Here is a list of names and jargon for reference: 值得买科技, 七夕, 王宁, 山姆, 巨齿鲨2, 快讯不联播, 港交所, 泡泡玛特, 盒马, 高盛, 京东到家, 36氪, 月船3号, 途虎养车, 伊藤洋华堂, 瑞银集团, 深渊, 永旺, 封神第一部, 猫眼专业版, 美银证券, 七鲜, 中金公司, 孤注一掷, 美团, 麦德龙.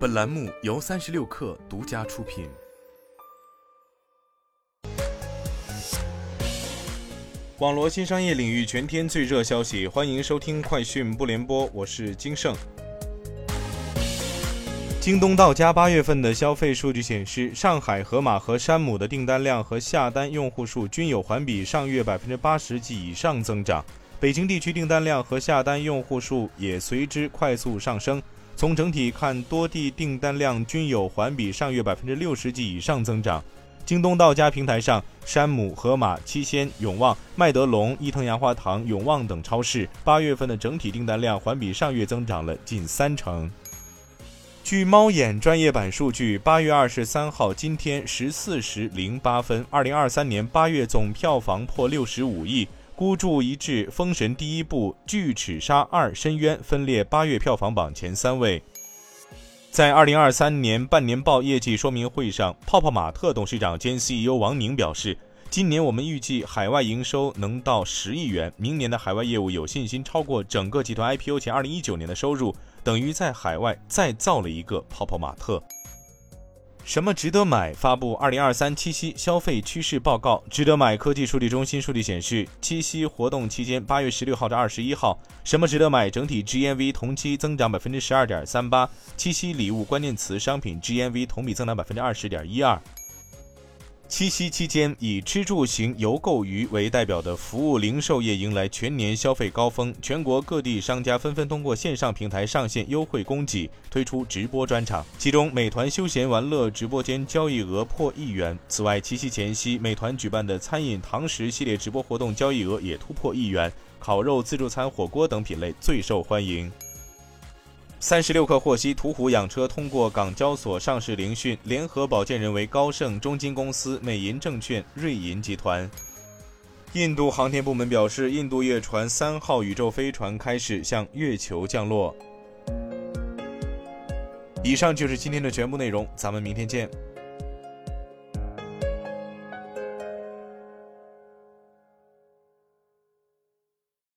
本栏目由36氪独家出品。网罗新商业领域全天最热消息，欢迎收听快讯不联播，我是金盛。京东到家8月份的消费数据显示，上海、盒马和山姆的订单量和下单用户数均有环比上月80%及以上增长，北京地区订单量和下单用户数也随之快速上升。从整体看，多地订单量均有环比上月60%及以上增长。京东到家平台上，山姆、盒马、七鲜、永旺、麦德龙、伊藤洋华堂、永旺等超市8月份的整体订单量环比上月增长了近30%。据猫眼专业版数据，8月23号今天14时08分，2023年8月总票房破65亿，孤注一掷《封神第一部》《巨齿鲨2》《深渊》分列8月票房榜前3位。在2023年半年报业绩说明会上，泡泡玛特董事长兼 CEO 王宁表示，今年我们预计海外营收能到10亿元，明年的海外业务有信心超过整个集团 IPO 前2019年的收入，等于在海外再造了一个泡泡玛特。什么值得买发布2023七夕消费趋势报告，值得买科技数据中心数据显示，七夕活动期间8月16号至21号，什么值得买整体 GMV 同期增长 12.38%， 七夕礼物关键词商品 GMV 同比增长 20.12%。七夕期间，以吃住行游购娱为代表的服务零售业迎来全年消费高峰，全国各地商家纷纷通过线上平台上线优惠供给，推出直播专场，其中美团休闲玩乐直播间交易额破1亿元。此外，七夕前夕美团举办的餐饮堂食系列直播活动交易额也突破1亿元，烤肉、自助餐、火锅等品类最受欢迎。36氪获悉，途虎养车通过港交所上市聆讯，联合保荐人为高盛、中金公司、美银证券、瑞银集团。印度航天部门表示，印度月船3号宇宙飞船开始向月球降落。以上就是今天的全部内容，咱们明天见。